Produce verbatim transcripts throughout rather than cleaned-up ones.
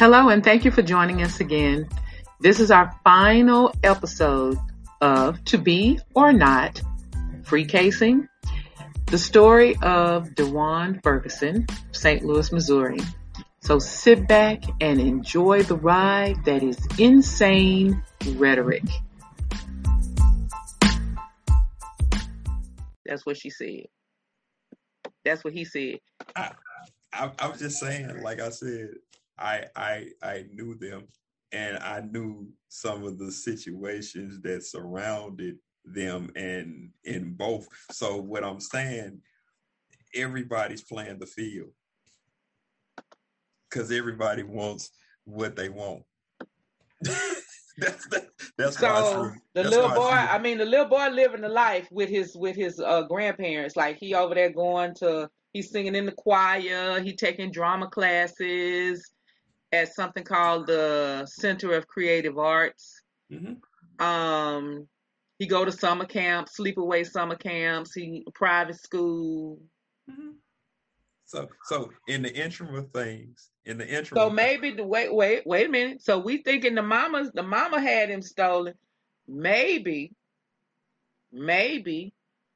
Hello, and thank you for joining us again. This is our final episode of To Be or Not, Free Casing, the story of DeJuan Ferguson, Saint Louis, Missouri. So sit back and enjoy the ride that is Insane Rhetoric. That's what she said. That's what he said. I, I, I was just saying, like I said, I, I I knew them, and I knew some of the situations that surrounded them, and in both. So what I'm saying, everybody's playing the field because everybody wants what they want. that's that, that's so why I the that's little why boy. I, I mean, the little boy living the life with his with his uh, grandparents. Like he over there going to, he's singing in the choir. He taking drama classes at something called the Center of Creative Arts. Mm-hmm. Um, he go to summer camps, sleepaway summer camps. He private school. Mm-hmm. So, so in the interim of things, in the interim. So maybe the wait, wait, wait a minute. So we thinking the mama's, the mama had him stolen. Maybe, maybe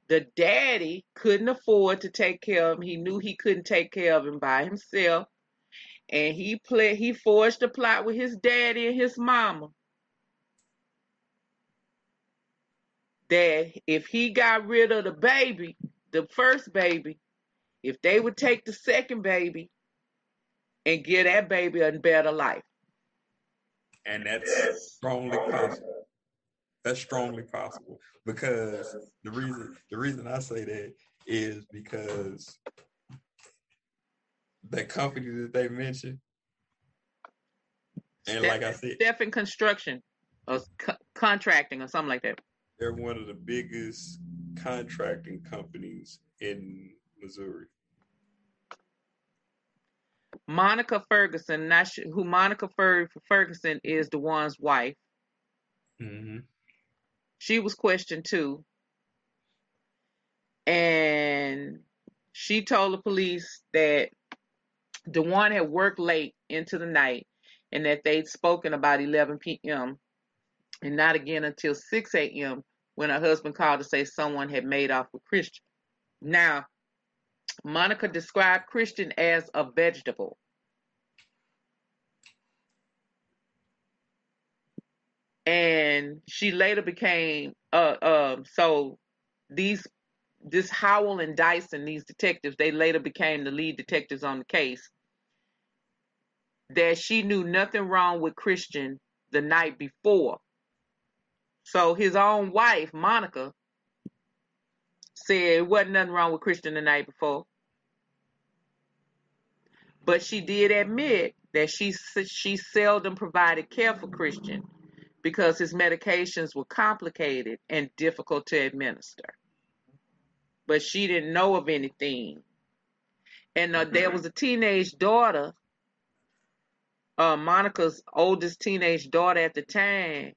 the daddy couldn't afford to take care of him. He knew he couldn't take care of him by himself. And he play, he forged a plot with his daddy and his mama that if he got rid of the baby, the first baby, if they would take the second baby and give that baby a better life. And that's strongly possible. That's strongly possible because the reason the reason I say that is because the company that they mentioned, and Steph, like I said, Stephen Construction or co- Contracting or something like that. They're one of the biggest contracting companies in Missouri. Monica Ferguson, not sh- who Monica Fer- Ferguson is DeJuan's wife. Mm-hmm. She was questioned too, and she told the police that DeJuan had worked late into the night and that they'd spoken about eleven p.m. and not again until six a.m. when her husband called to say someone had made off with Christian. Now, Monica described Christian as a vegetable. And she later became, uh, uh, so these This Howell and Dyson, these detectives, they later became the lead detectives on the case, that she knew nothing wrong with Christian the night before. So his own wife, Monica, said it wasn't nothing wrong with Christian the night before. But she did admit that she, she seldom provided care for Christian because his medications were complicated and difficult to administer. But she didn't know of anything. And uh, there was a teenage daughter, uh, Monica's oldest teenage daughter at the time.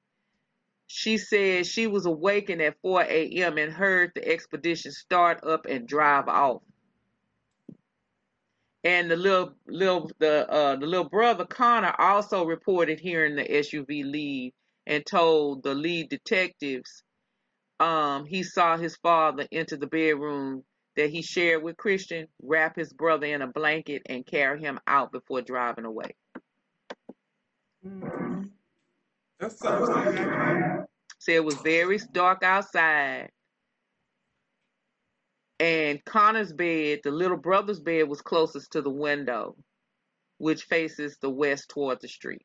She said she was awakened at four a.m. and heard the expedition start up and drive off. And the little little the uh, the little brother Connor also reported hearing the S U V leave and told the lead detectives Um, he saw his father enter the bedroom that he shared with Christian, wrap his brother in a blanket, and carry him out before driving away. Mm-hmm. That sounds like so it was very dark outside. And Connor's bed, the little brother's bed, was closest to the window, which faces the west toward the street.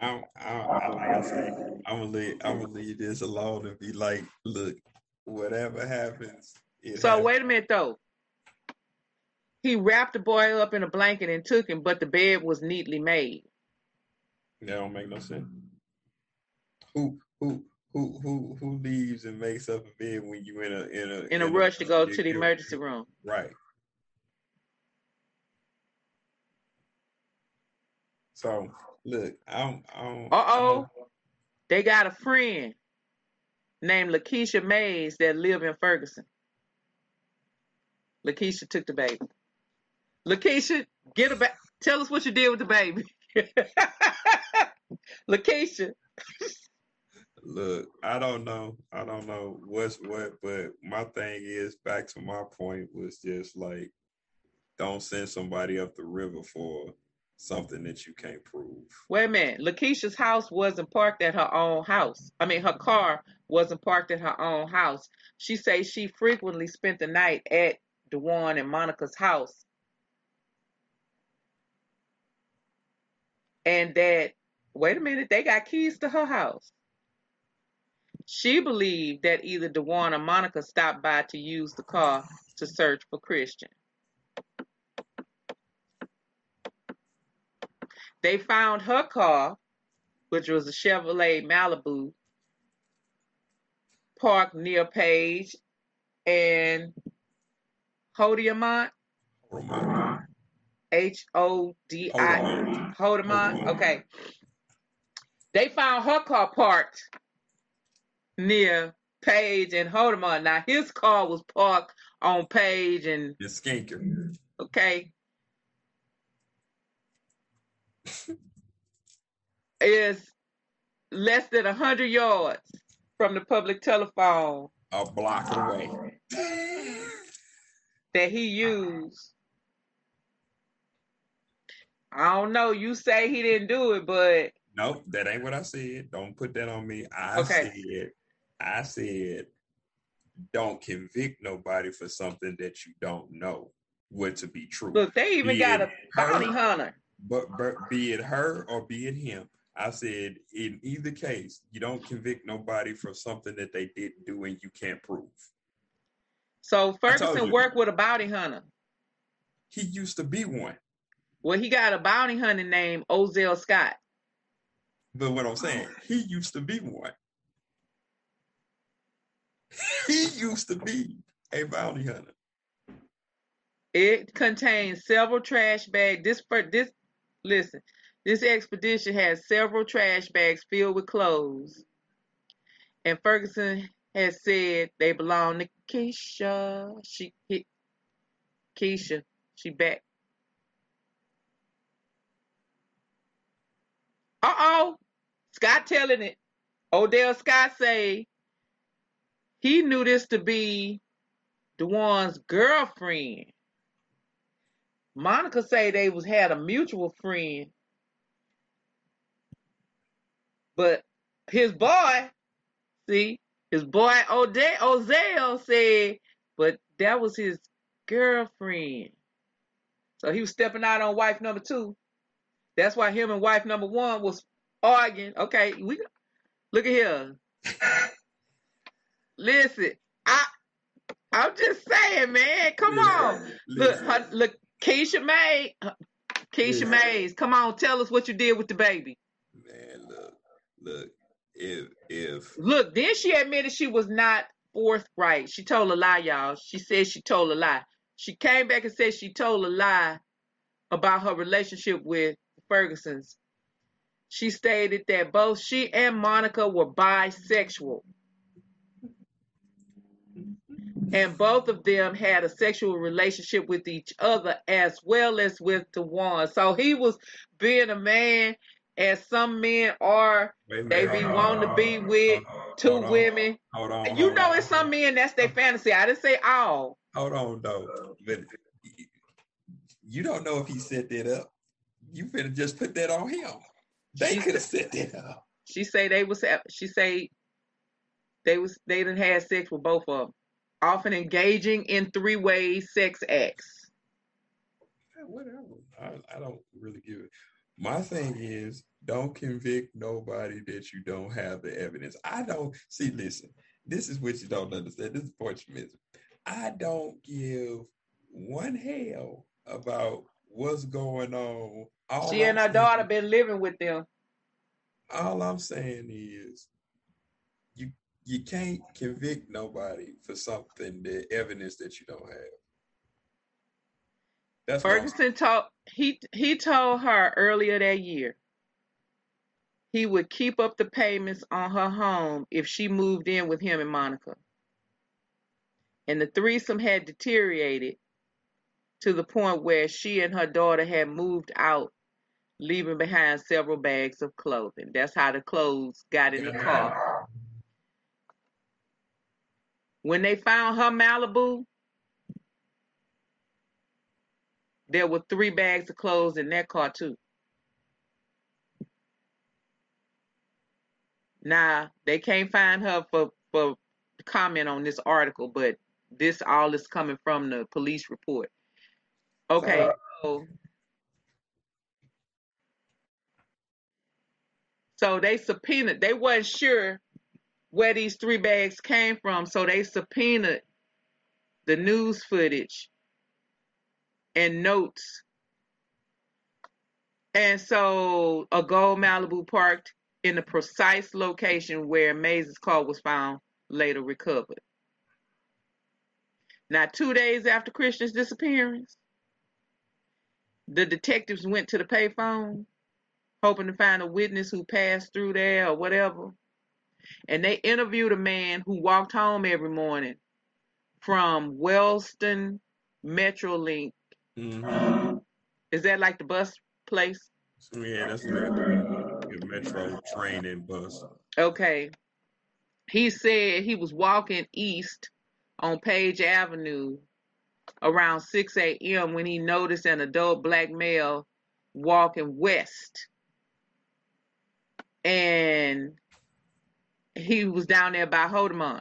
I, I, I, like I say, I'm gonna leave, I'm gonna leave this alone and be like, look, whatever happens. So happens. Wait a minute though. He wrapped the boy up in a blanket and took him, but the bed was neatly made. That don't make no sense. Who who who who who leaves and makes up a bed when you in a in a in a in rush a, to go to the emergency room? Right. So. Look, I'm. I'm uh oh, they got a friend named LaKeisha Mays that live in Ferguson. LaKeisha took the baby. LaKeisha, get a ba- Tell us what you did with the baby. LaKeisha. Look, I don't know. I don't know what's what, but my thing is, back to my point, was just like, don't send somebody up the river for something that you can't prove. Wait a minute. LaKeisha's house wasn't parked at her own house. I mean, her car wasn't parked at her own house. She says she frequently spent the night at DeJuan and Monica's house. And that, wait a minute, they got keys to her house. She believed that either DeJuan or Monica stopped by to use the car to search for Christian. They found her car, which was a Chevrolet Malibu, parked near Page and Hodiamont. Hodiamont. H O D I Hodiamont. Okay. They found her car parked near Page and Hodiamont. Now, his car was parked on Page and... The skinker. Okay. Is less than one hundred yards from the public telephone. A block away. That he used. I don't know. You say he didn't do it, but... Nope, that ain't what I said. Don't put that on me. I okay. said, I said, don't convict nobody for something that you don't know what to be true. Look, they even be got a bounty hunter. But, but be it her or be it him, I said, in either case, you don't convict nobody for something that they didn't do and you can't prove. So Ferguson you, worked with a bounty hunter. He used to be one. Well, he got a bounty hunter named Odell Scott. But what I'm saying, he used to be one. He used to be a bounty hunter. It contains several trash bags. This, this, listen, this expedition has several trash bags filled with clothes. And Ferguson has said they belong to Keisha. She hit Keisha. She back. Uh-oh. Scott telling it. Odell Scott say he knew this to be DeJuan's girlfriend. Monica say they was had a mutual friend, but his boy, see, his boy Odell, Ozell said, but that was his girlfriend. So he was stepping out on wife number two. That's why him and wife number one was arguing. Okay, we look at here. Listen, I, I'm just saying, man. Come yeah, on, look, her, look. Keisha May, Keisha yeah. Mays, come on, tell us what you did with the baby. Man, look, look, if, if. Look, then she admitted she was not forthright. She told a lie, y'all. She said she told a lie. She came back and said she told a lie about her relationship with Ferguson's. She stated that both she and Monica were bisexual. And both of them had a sexual relationship with each other as well as with DeJuan. So he was being a man, as some men are. Wait, they be wanting to be with on, two hold women. Hold on, hold you on, know, in some men, that's their fantasy. I didn't say all. Hold on, though. But you don't know if he set that up. You better just put that on him. They could have set that up. She say they was. She say they was. They done had sex with both of them. Often engaging in three-way sex acts. Whatever. I, I don't really give it. My thing is, don't convict nobody that you don't have the evidence. I don't, see, listen, this is what you don't understand. This is part you missing. I don't give one hell about what's going on. All she I'm and her saying, daughter been living with them. All I'm saying is, you can't convict nobody for something, the evidence that you don't have. That's Ferguson told he he told her earlier that year he would keep up the payments on her home if she moved in with him and Monica. And the threesome had deteriorated to the point where she and her daughter had moved out, leaving behind several bags of clothing. That's how the clothes got in the car. When they found her Malibu, there were three bags of clothes in that car too. Now, they can't find her for, for comment on this article, but this all is coming from the police report. Okay, uh, so, so they subpoenaed, they wasn't sure where these three bags came from, so they subpoenaed the news footage and notes. And so a gold Malibu parked in the precise location where Mays' car was found, later recovered. Now, two days after Christian's disappearance, the detectives went to the payphone, hoping to find a witness who passed through there or whatever. And they interviewed a man who walked home every morning from Wellston Metrolink. Mm-hmm. Is that like the bus place? Yeah, that's the Metro train and bus. Okay. He said he was walking east on Page Avenue around six a m when he noticed an adult black male walking west. And he was down there by Hodemont.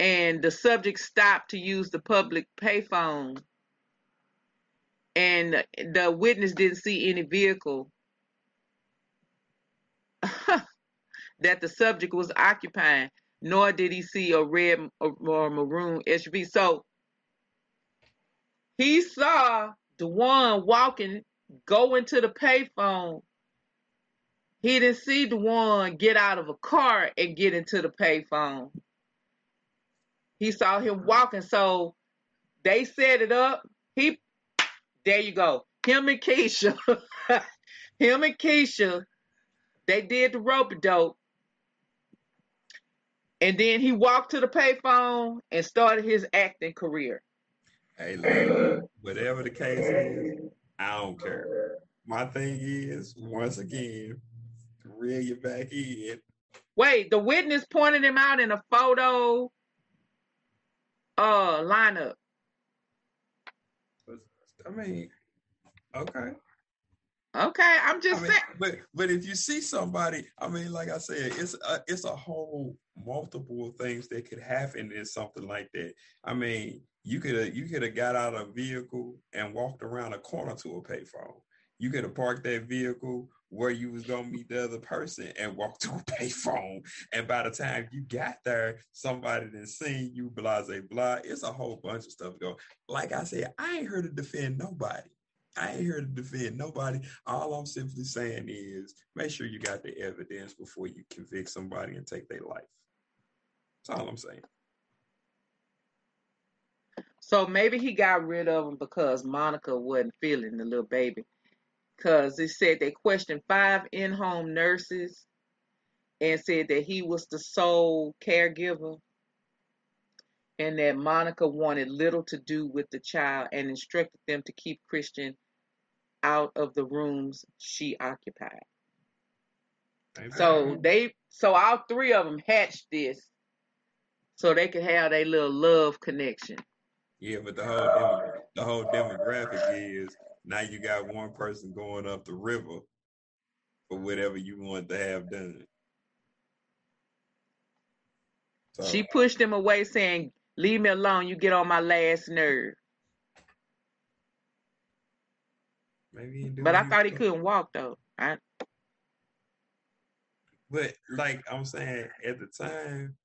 And the subject stopped to use the public payphone. And the witness didn't see any vehicle that the subject was occupying, nor did he see a red or maroon S U V. So he saw DeJuan walking, going to the payphone. He didn't see DeJuan get out of a car and get into the payphone. He saw him walking, so they set it up. He, there you go. Him and Keisha, him and Keisha. They did the rope-a-dope, and then he walked to the payphone and started his acting career. Hey, look, whatever the case is, I don't care. My thing is, once again, reel you back in. Wait, the witness pointed him out in a photo uh, lineup. I mean, okay. Okay, I'm just I mean, saying. But but if you see somebody, I mean, like I said, it's a, it's a whole multiple things that could happen in something like that. I mean, you could you could have got out of a vehicle and walked around a corner to a payphone. You could have parked that vehicle where you was gonna meet the other person and walked to a payphone. And by the time you got there, somebody done seen you, blah, blah, blah. It's a whole bunch of stuff going. Like I said, I ain't here to defend nobody. I ain't here to defend nobody. All I'm simply saying is make sure you got the evidence before you convict somebody and take their life. That's all I'm saying. So maybe he got rid of him because Monica wasn't feeling the little baby. Because it said they questioned five in-home nurses and said that he was the sole caregiver, and that Monica wanted little to do with the child and instructed them to keep Christian out of the rooms she occupied. Amen. So they, so all three of them hatched this so they could have their little love connection. Yeah, but the whole demo, the whole demographic is now you got one person going up the river for whatever you want to have done. So, she pushed him away, saying, "Leave me alone. You get on my last nerve." Maybe, but I thought he couldn't walk though. I... But like I'm saying, at the time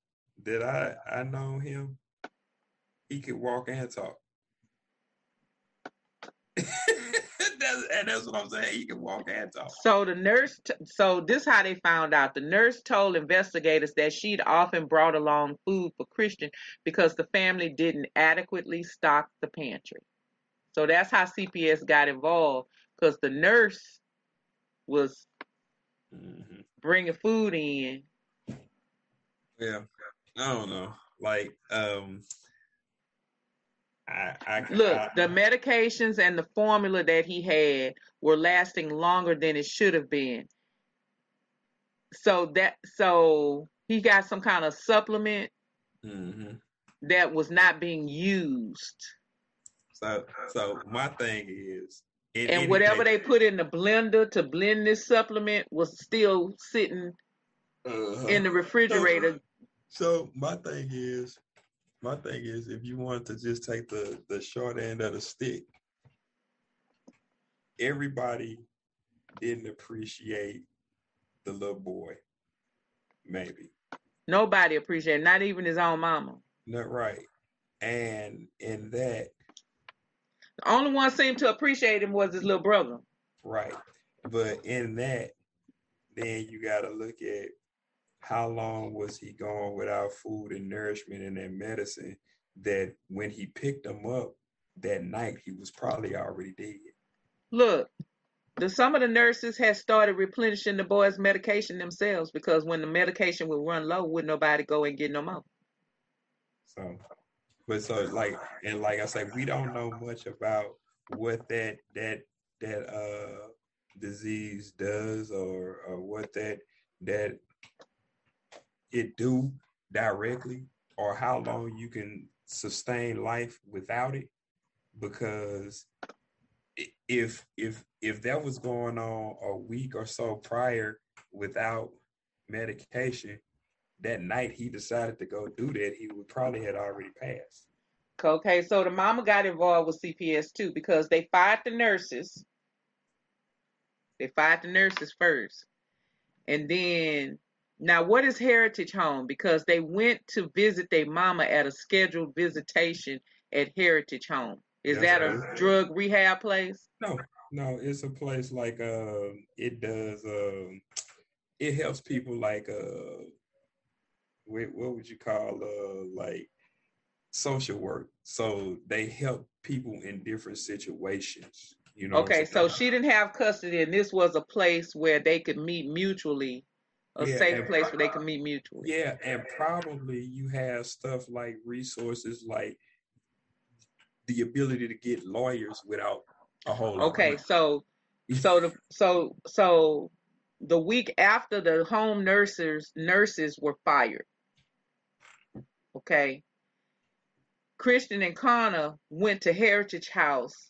that I I know him, he could walk and talk. that's, and that's what I'm saying. He could walk and talk. So the nurse. T- so this is how they found out. The nurse told investigators that she'd often brought along food for Christian because the family didn't adequately stock the pantry. So that's how C P S got involved, because the nurse was mm-hmm. bringing food in. Yeah, I don't know. Like, um, I, I, Look, I, the medications and the formula that he had were lasting longer than it should have been. So that, so he got some kind of supplement mm-hmm. that was not being used. So, so my thing is, in, and whatever they put in the blender to blend this supplement was still sitting uh-huh. in the refrigerator. So, so my thing is, my thing is, if you want to just take the, the short end of the stick, everybody didn't appreciate the little boy, maybe. Nobody appreciated, not even his own mama. Not right. And in that, the only one seemed to appreciate him was his little brother. Right. But in that, then you got to look at how long was he going without food and nourishment and that medicine that when he picked him up that night, he was probably already dead. Look, the, some of the nurses had started replenishing the boy's medication themselves because when the medication would run low, wouldn't nobody go and get no more. So, but so like, and like I said, we don't know much about what that, that, that uh, disease does or, or what that, that, it do directly or how long you can sustain life without it, because if if if that was going on a week or so prior without medication, that night he decided to go do that, he would probably had already passed. Okay, so the mama got involved with C P S too, because they fired the nurses. They fired the nurses first. And then now, what is Heritage Home? Because they went to visit their mama at a scheduled visitation at Heritage Home. Is That's that a right. drug rehab place? No, no, it's a place like uh, it does. Uh, it helps people like uh, what would you call uh, like social work? So they help people in different situations. You know. Okay, so she didn't have custody, and this was a place where they could meet mutually. A yeah, safe place pro- where they can meet mutually. Yeah, and probably you have stuff like resources, like the ability to get lawyers without a whole lot. Okay, so, so the so so the week after the home nurses nurses were fired. Okay, Christian and Connor went to Heritage House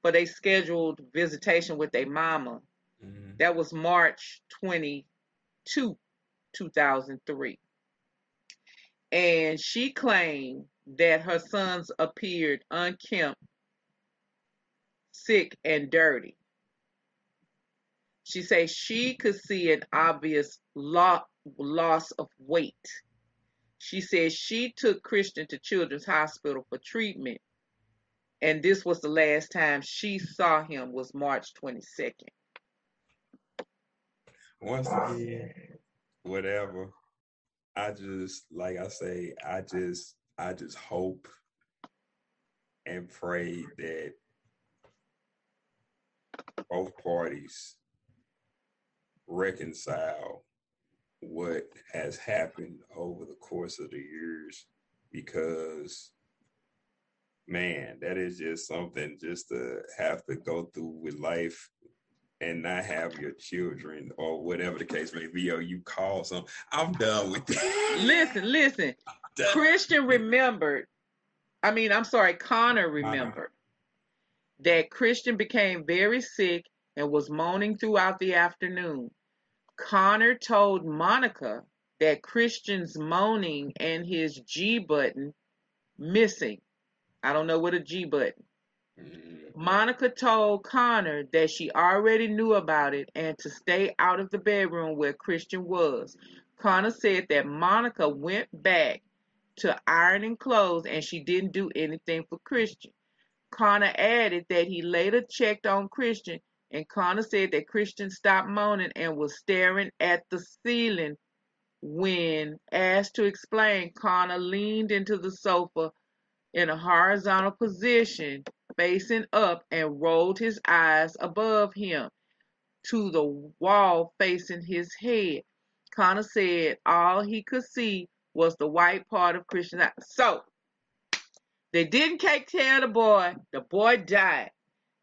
for their scheduled visitation with their mama. Mm-hmm. That was March twentieth. To two thousand three, and she claimed that her sons appeared unkempt, sick, and dirty. She said she could see an obvious lo- loss of weight. She said she took Christian to Children's Hospital for treatment, and this was the last time she saw him was March twenty-second. Once again, whatever. I just, like I say, I just, I just hope and pray that both parties reconcile what has happened over the course of the years, because, man, that is just something just to have to go through with life and not have your children or whatever the case may be, or you call some. I'm done with that. Listen, listen. Christian remembered, I mean, I'm sorry, Connor remembered uh-huh. that Christian became very sick and was moaning throughout the afternoon. Connor told Monica that Christian's moaning and his G button missing. I don't know what a G button. Monica told Connor that she already knew about it and to stay out of the bedroom where Christian was. Connor said that Monica went back to ironing clothes and she didn't do anything for Christian. Connor added that he later checked on Christian, and Connor said that Christian stopped moaning and was staring at the ceiling. When asked to explain, Connor leaned into the sofa in a horizontal position, facing up, and rolled his eyes above him to the wall facing his head. Connor said all he could see was the white part of Christian's eye. So They didn't take care of the boy. The boy died.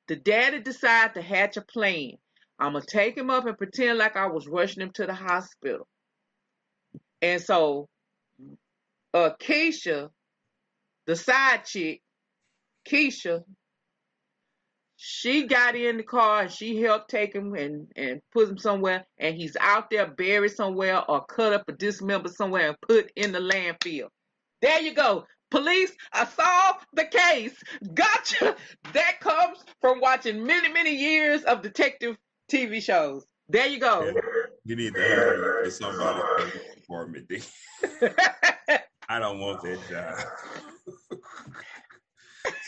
The daddy decided to hatch a plan. I'm going to take him up and pretend like I was rushing him to the hospital. And so uh, Keisha, the side chick, Keisha, she got in the car and she helped take him and, and put him somewhere. And he's out there buried somewhere or cut up or dismembered somewhere and put in the landfill. There you go. Police, I solved the case. Gotcha. That comes from watching many, many years of detective T V shows. There you go. You need to hire somebody for me. I don't want that job.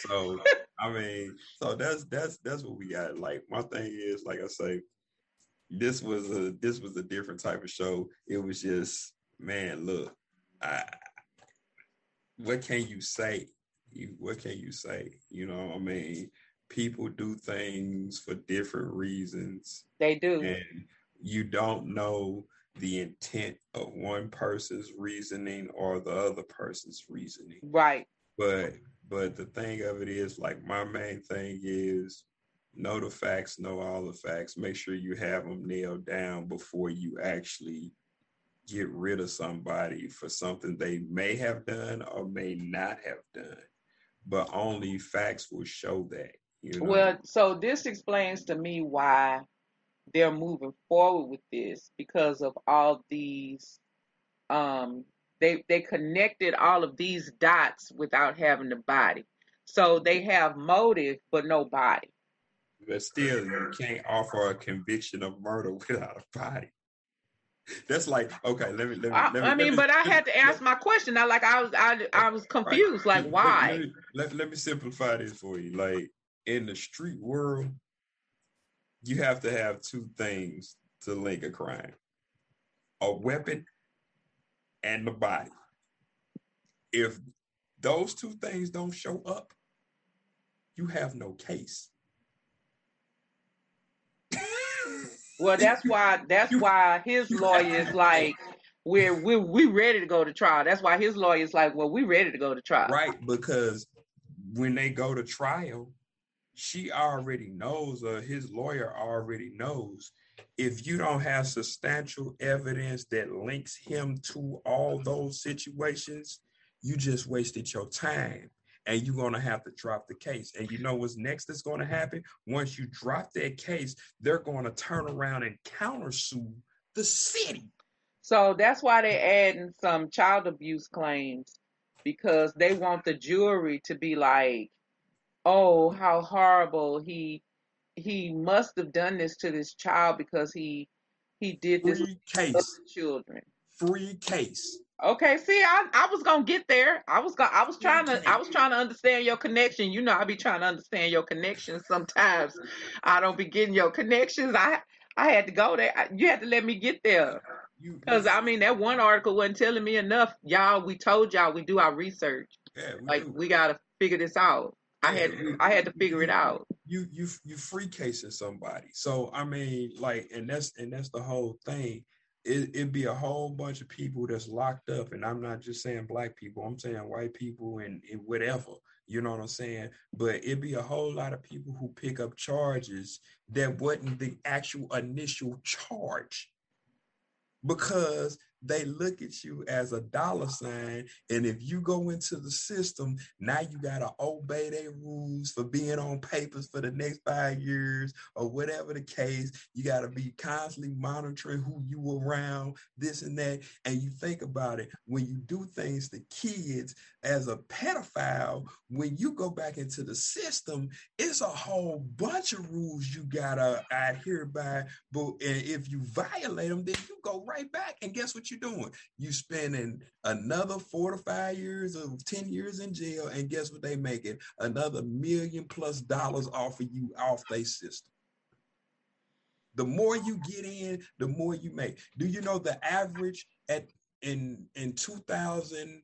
So I mean, so that's that's that's what we got. Like my thing is, like I say, this was a this was a different type of show. It was just, man, look, I, what can you say? You what can you say? You know what I mean? People do things for different reasons. They do. And you don't know the intent of one person's reasoning or the other person's reasoning. Right. But but the thing of it is, like, my main thing is know the facts, know all the facts. Make sure you have them nailed down before you actually get rid of somebody for something they may have done or may not have done. But only facts will show that. You know? Well, so this explains to me why they're moving forward with this, because of all these, um, they they connected all of these dots without having the body. So they have motive, but no body. But still, you can't offer a conviction of murder without a body. That's like, okay, let me, let me, I, let me I mean, let me, but I had to ask my question. I like, I was, I, I was confused. Right. Like, why? Let me, let, let me simplify this for you. Like, in the street world, you have to have two things to link a crime: a weapon and the body. If those two things don't show up, you have no case. Well, that's why that's why his lawyer is like, we're we we ready to go to trial. That's why his lawyer is like, well, we ready to go to trial. Right, because when they go to trial, she already knows, or his lawyer already knows, if you don't have substantial evidence that links him to all those situations, you just wasted your time. And you're going to have to drop the case. And you know what's next that's going to happen? Once you drop that case, they're going to turn around and countersue the city. So that's why they're adding some child abuse claims, because they want the jury to be like, oh, how horrible. He he must have done this to this child because he he did this Free case. to other children. Free case. Okay, see, I, I was gonna get there. I was gonna, I was trying to, I was trying to understand your connection. You know, I be trying to understand your connections sometimes. I don't be getting your connections. I, I had to go there. I, you had to let me get there, because I mean that one article wasn't telling me enough, y'all. We told y'all we do our research. Yeah, we like do. We gotta figure this out. I had, yeah, I had to figure it out. You, you, you free casing somebody. So I mean, like, and that's, and that's the whole thing. It, it'd be a whole bunch of people that's locked up, and I'm not just saying black people, I'm saying white people and, and whatever, you know what I'm saying? But it'd be a whole lot of people who pick up charges that wasn't the actual initial charge, because they look at you as a dollar sign, and if you go into the system, now you got to obey their rules for being on papers for the next five years or whatever the case. You got to be constantly monitoring who you around, this and that. And you think about it, when you do things to kids as a pedophile, when you go back into the system, it's a whole bunch of rules you got to adhere by. But if you violate them, then you go right back. And guess what? You doing? You spending another four to five years or ten years in jail, and guess what they making? Another million plus dollars off of you, off their system. The more you get in, the more you make. Do you know the average at in in two thousand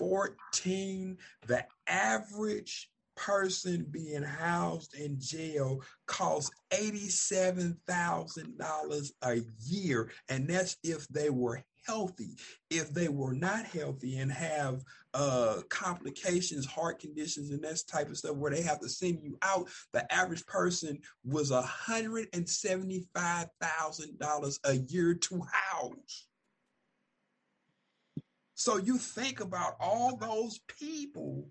fourteen, the average person being housed in jail costs eighty-seven thousand dollars a year, and that's if they were healthy. If they were not healthy and have uh, complications, heart conditions, and that type of stuff where they have to send you out, the average person was one hundred seventy-five thousand dollars a year to house. So you think about all those people,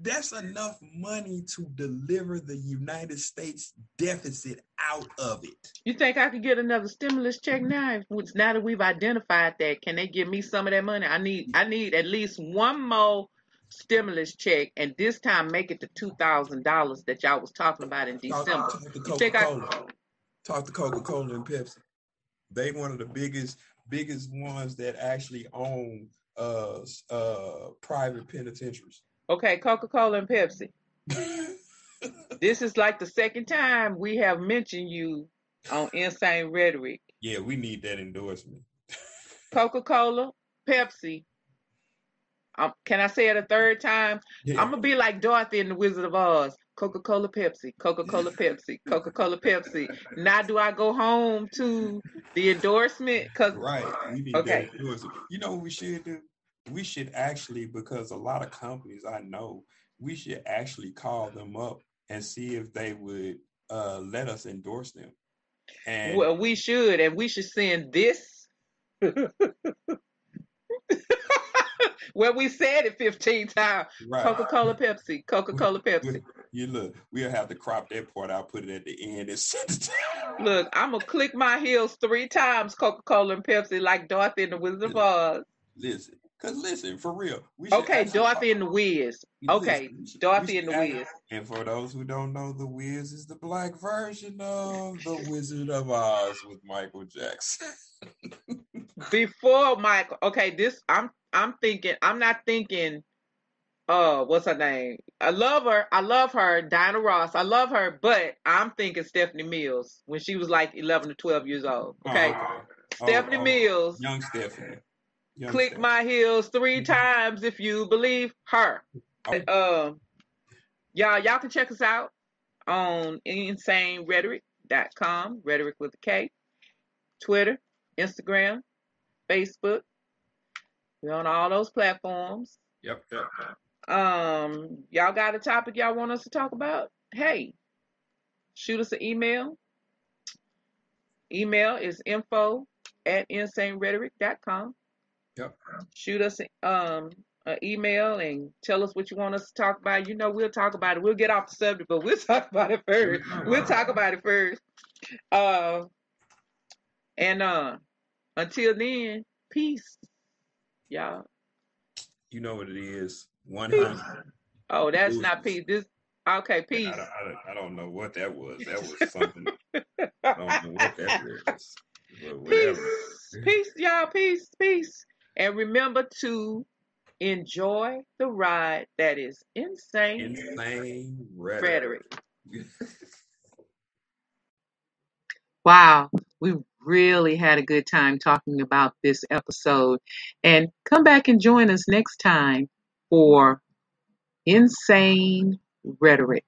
that's enough money to deliver the United States deficit out of it. You think I could get another stimulus check now? Now that we've identified that, can they give me some of that money? I need I need at least one more stimulus check, and this time make it the two thousand dollars that y'all was talking about in December. Talk, talk to Coca-Cola. I- talk to Coca-Cola and Pepsi. They one of the biggest... biggest ones that actually own uh, uh, private penitentiaries. Okay, Coca-Cola and Pepsi. This is like the second time we have mentioned you on Insane Rhetoric. Yeah, we need that endorsement. Coca-Cola, Pepsi. Um, can I say it a third time? Yeah. I'm going to be like Dorothy in The Wizard of Oz. Coca-Cola, Pepsi, Coca-Cola, Pepsi, Coca-Cola, Pepsi. Now do I go home to the endorsement? Cause right. We need okay. that endorsement. You know what we should do? We should actually, because a lot of companies I know, we should actually call them up and see if they would uh, let us endorse them. And well, we should. And we should send this. Well, we said it fifteen times. Right. Coca-Cola, Pepsi, Coca-Cola, Pepsi. You look, we'll have to crop that part out, put it at the end. And look, I'm going to click my heels three times, Coca-Cola and Pepsi, like Dorothy in The Wizard of Oz. Listen, because listen, for real. We okay, Dorothy in The Wiz. Okay, listen, Dorothy in The Wiz. And for those who don't know, The Wiz is the black version of The Wizard of Oz with Michael Jackson. Before Michael, okay, this, I'm I'm thinking, I'm not thinking, uh, what's her name? I love her. I love her. Diana Ross. I love her, but I'm thinking Stephanie Mills when she was like eleven to twelve years old. Okay. Oh, Stephanie oh, oh. Mills. Young Stephanie. Young click Stephanie. My heels three times if you believe her. Oh. Um, y'all, y'all can check us out on insane rhetoric dot com, rhetoric with a K, Twitter, Instagram, Facebook. We're on all those platforms. Yep, yep. Um, y'all got a topic y'all want us to talk about? Hey, shoot us an email. Email is info at insane rhetoric dot com. Yep. Shoot us um, an email and tell us what you want us to talk about. You know, we'll talk about it. We'll get off the subject, but we'll talk about it first. We'll talk about it first. Uh, and uh, until then, peace. Y'all, you know what it is. One hundred. Oh, that's ooh. Not peace. This okay, peace. I, I, I don't know what that was. That was something. I don't know what that was. Peace, peace, y'all. Peace, peace. And remember to enjoy the ride. That is insane. Insane rhetoric. rhetoric. Wow, we really had a good time talking about this episode. And come back and join us next time for Insane Rhetoric.